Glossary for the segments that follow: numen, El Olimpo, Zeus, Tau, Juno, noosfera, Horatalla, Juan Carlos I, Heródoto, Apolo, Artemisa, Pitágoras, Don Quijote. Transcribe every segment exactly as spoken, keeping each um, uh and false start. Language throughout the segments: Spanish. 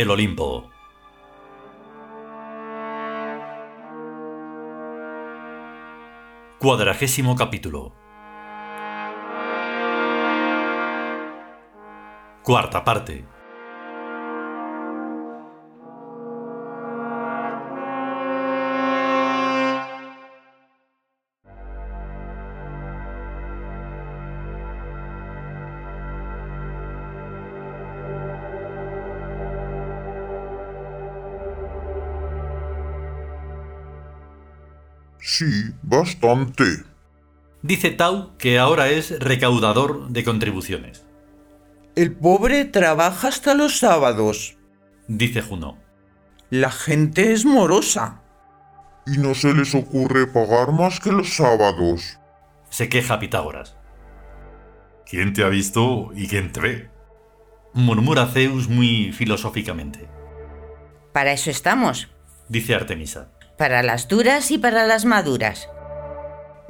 el Olimpo. Cuadragésimo capítulo. Cuarta parte. Sí, bastante. Dice Tau, que ahora es recaudador de contribuciones. El pobre trabaja hasta los sábados, dice Juno. La gente es morosa. Y no se les ocurre pagar más que los sábados, se queja Pitágoras. ¿Quién te ha visto y quién te ve?, murmura Zeus muy filosóficamente. Para eso estamos, dice Artemisa. Para las duras y para las maduras.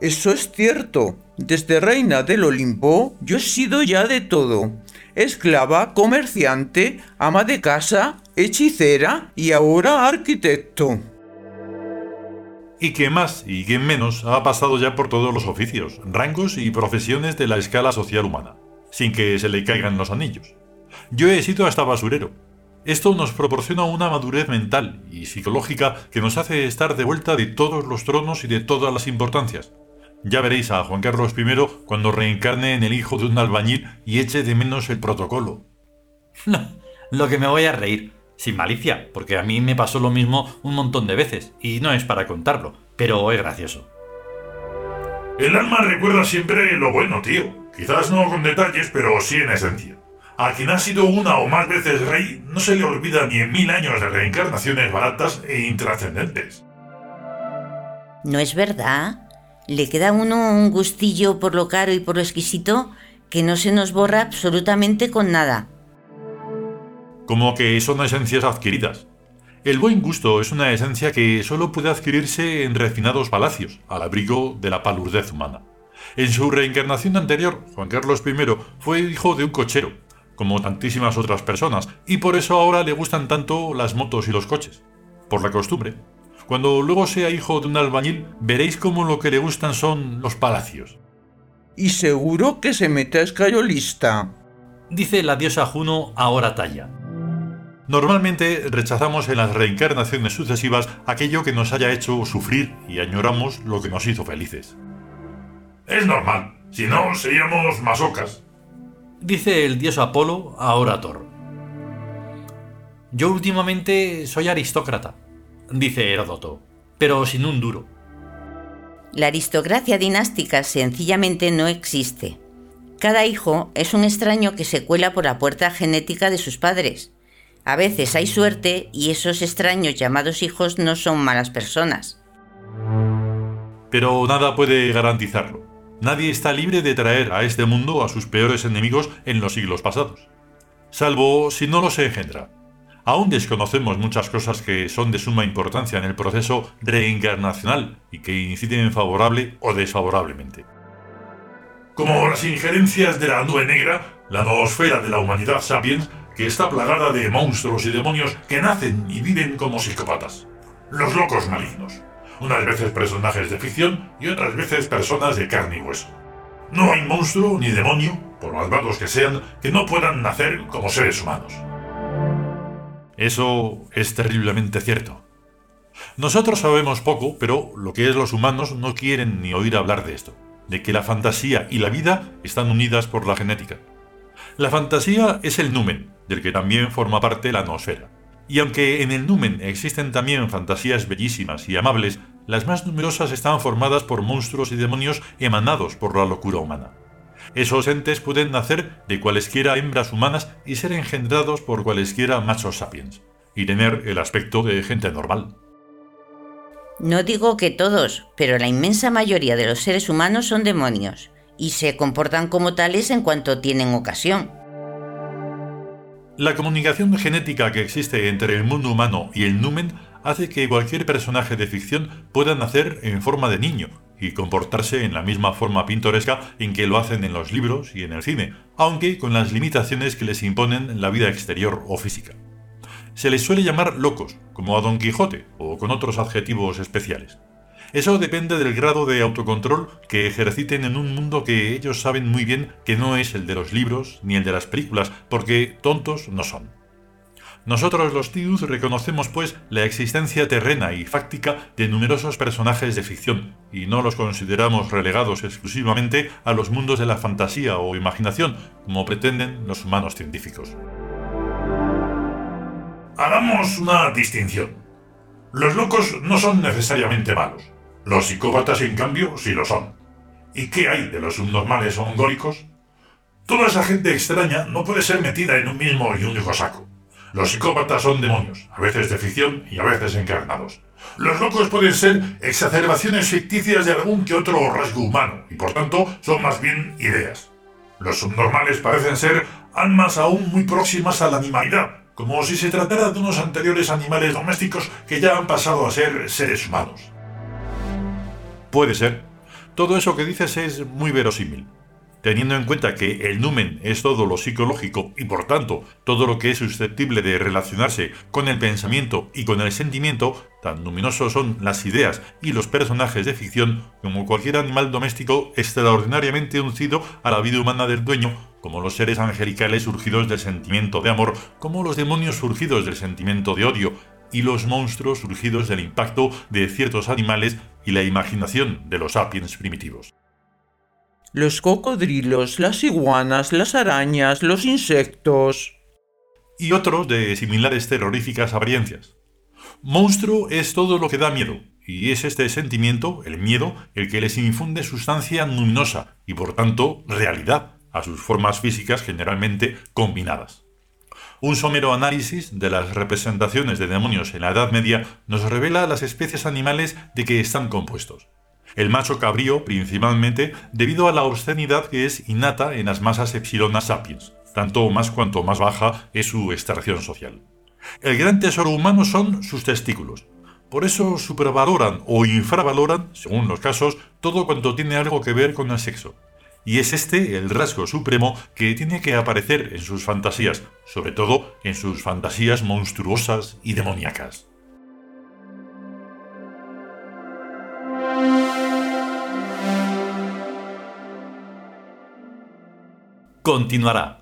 Eso es cierto. Desde reina del Olimpo yo he sido ya de todo. Esclava, comerciante, ama de casa, hechicera y ahora arquitecto. Y quien más y quien menos ha pasado ya por todos los oficios, rangos y profesiones de la escala social humana, sin que se le caigan los anillos. Yo he sido hasta basurero. Esto nos proporciona una madurez mental y psicológica que nos hace estar de vuelta de todos los tronos y de todas las importancias. Ya veréis a Juan Carlos primero cuando reencarne en el hijo de un albañil y eche de menos el protocolo. No, lo que me voy a reír, sin malicia, porque a mí me pasó lo mismo un montón de veces y no es para contarlo, pero es gracioso. El alma recuerda siempre lo bueno, tío. Quizás no con detalles, pero sí en esencia. A quien ha sido una o más veces rey, no se le olvida ni en mil años de reencarnaciones baratas e intrascendentes. ¿No es verdad? Le queda a uno un gustillo por lo caro y por lo exquisito que no se nos borra absolutamente con nada. Como que son esencias adquiridas. El buen gusto es una esencia que solo puede adquirirse en refinados palacios, al abrigo de la palurdez humana. En su reencarnación anterior, Juan Carlos primero fue hijo de un cochero, como tantísimas otras personas, y por eso ahora le gustan tanto las motos y los coches, por la costumbre. Cuando luego sea hijo de un albañil, veréis cómo lo que le gustan son los palacios. Y seguro que se mete a escayolista, dice la diosa Juno a Horatalla. Normalmente rechazamos en las reencarnaciones sucesivas aquello que nos haya hecho sufrir y añoramos lo que nos hizo felices. Es normal, si no seríamos masocas, dice el dios Apolo a Horatalla. Yo últimamente soy aristócrata, dice Heródoto, pero sin un duro. La aristocracia dinástica sencillamente no existe. Cada hijo es un extraño que se cuela por la puerta genética de sus padres. A veces hay suerte y esos extraños llamados hijos no son malas personas. Pero nada puede garantizarlo. Nadie está libre de traer a este mundo a sus peores enemigos en los siglos pasados, salvo si no los engendra. Aún desconocemos muchas cosas que son de suma importancia en el proceso reencarnacional y que inciden favorable o desfavorablemente. Como las injerencias de la nube negra, la noosfera de la humanidad sapiens, que está plagada de monstruos y demonios que nacen y viven como psicópatas. Los locos malignos. Unas veces personajes de ficción y otras veces personas de carne y hueso. No hay monstruo ni demonio, por malvados que sean, que no puedan nacer como seres humanos. Eso es terriblemente cierto. Nosotros sabemos poco, pero lo que es los humanos no quieren ni oír hablar de esto, de que la fantasía y la vida están unidas por la genética. La fantasía es el numen, del que también forma parte la noosfera. Y aunque en el numen existen también fantasías bellísimas y amables, las más numerosas están formadas por monstruos y demonios emanados por la locura humana. Esos entes pueden nacer de cualesquiera hembras humanas y ser engendrados por cualesquiera machos sapiens, y tener el aspecto de gente normal. No digo que todos, pero la inmensa mayoría de los seres humanos son demonios, y se comportan como tales en cuanto tienen ocasión. La comunicación genética que existe entre el mundo humano y el numen hace que cualquier personaje de ficción pueda nacer en forma de niño y comportarse en la misma forma pintoresca en que lo hacen en los libros y en el cine, aunque con las limitaciones que les imponen la vida exterior o física. se les suele llamar locos, como a Don Quijote, o con otros adjetivos especiales. Eso depende del grado de autocontrol que ejerciten en un mundo que ellos saben muy bien que no es el de los libros ni el de las películas, porque tontos no son. Nosotros los tíos reconocemos, pues, la existencia terrena y fáctica de numerosos personajes de ficción, y no los consideramos relegados exclusivamente a los mundos de la fantasía o imaginación, como pretenden los humanos científicos. Hagamos una distinción. Los locos no son necesariamente malos. Los psicópatas, en cambio, sí lo son. ¿Y qué hay de los subnormales o mongólicos? Toda esa gente extraña no puede ser metida en un mismo y único saco. Los psicópatas son demonios, a veces de ficción y a veces encarnados. Los locos pueden ser exacerbaciones ficticias de algún que otro rasgo humano, y por tanto son más bien ideas. Los subnormales parecen ser almas aún muy próximas a la animalidad, como si se tratara de unos anteriores animales domésticos que ya han pasado a ser seres humanos. Puede ser. Todo eso que dices es muy verosímil. Teniendo en cuenta que el numen es todo lo psicológico y, por tanto, todo lo que es susceptible de relacionarse con el pensamiento y con el sentimiento, tan luminosos son las ideas y los personajes de ficción como cualquier animal doméstico extraordinariamente uncido a la vida humana del dueño, como los seres angelicales surgidos del sentimiento de amor, como los demonios surgidos del sentimiento de odio, y los monstruos surgidos del impacto de ciertos animales y la imaginación de los sapiens primitivos. Los cocodrilos, las iguanas, las arañas, los insectos... Y otros de similares terroríficas apariencias. Monstruo es todo lo que da miedo, y es este sentimiento, el miedo, el que les infunde sustancia luminosa y, por tanto, realidad a sus formas físicas generalmente combinadas. Un somero análisis de las representaciones de demonios en la Edad Media nos revela las especies animales de que están compuestos. El macho cabrío, principalmente, debido a la obscenidad que es innata en las masas epsilona sapiens, tanto más cuanto más baja es su extracción social. El gran tesoro humano son sus testículos. Por eso supervaloran o infravaloran, según los casos, todo cuanto tiene algo que ver con el sexo. Y es este el rasgo supremo que tiene que aparecer en sus fantasías, sobre todo en sus fantasías monstruosas y demoníacas. Continuará.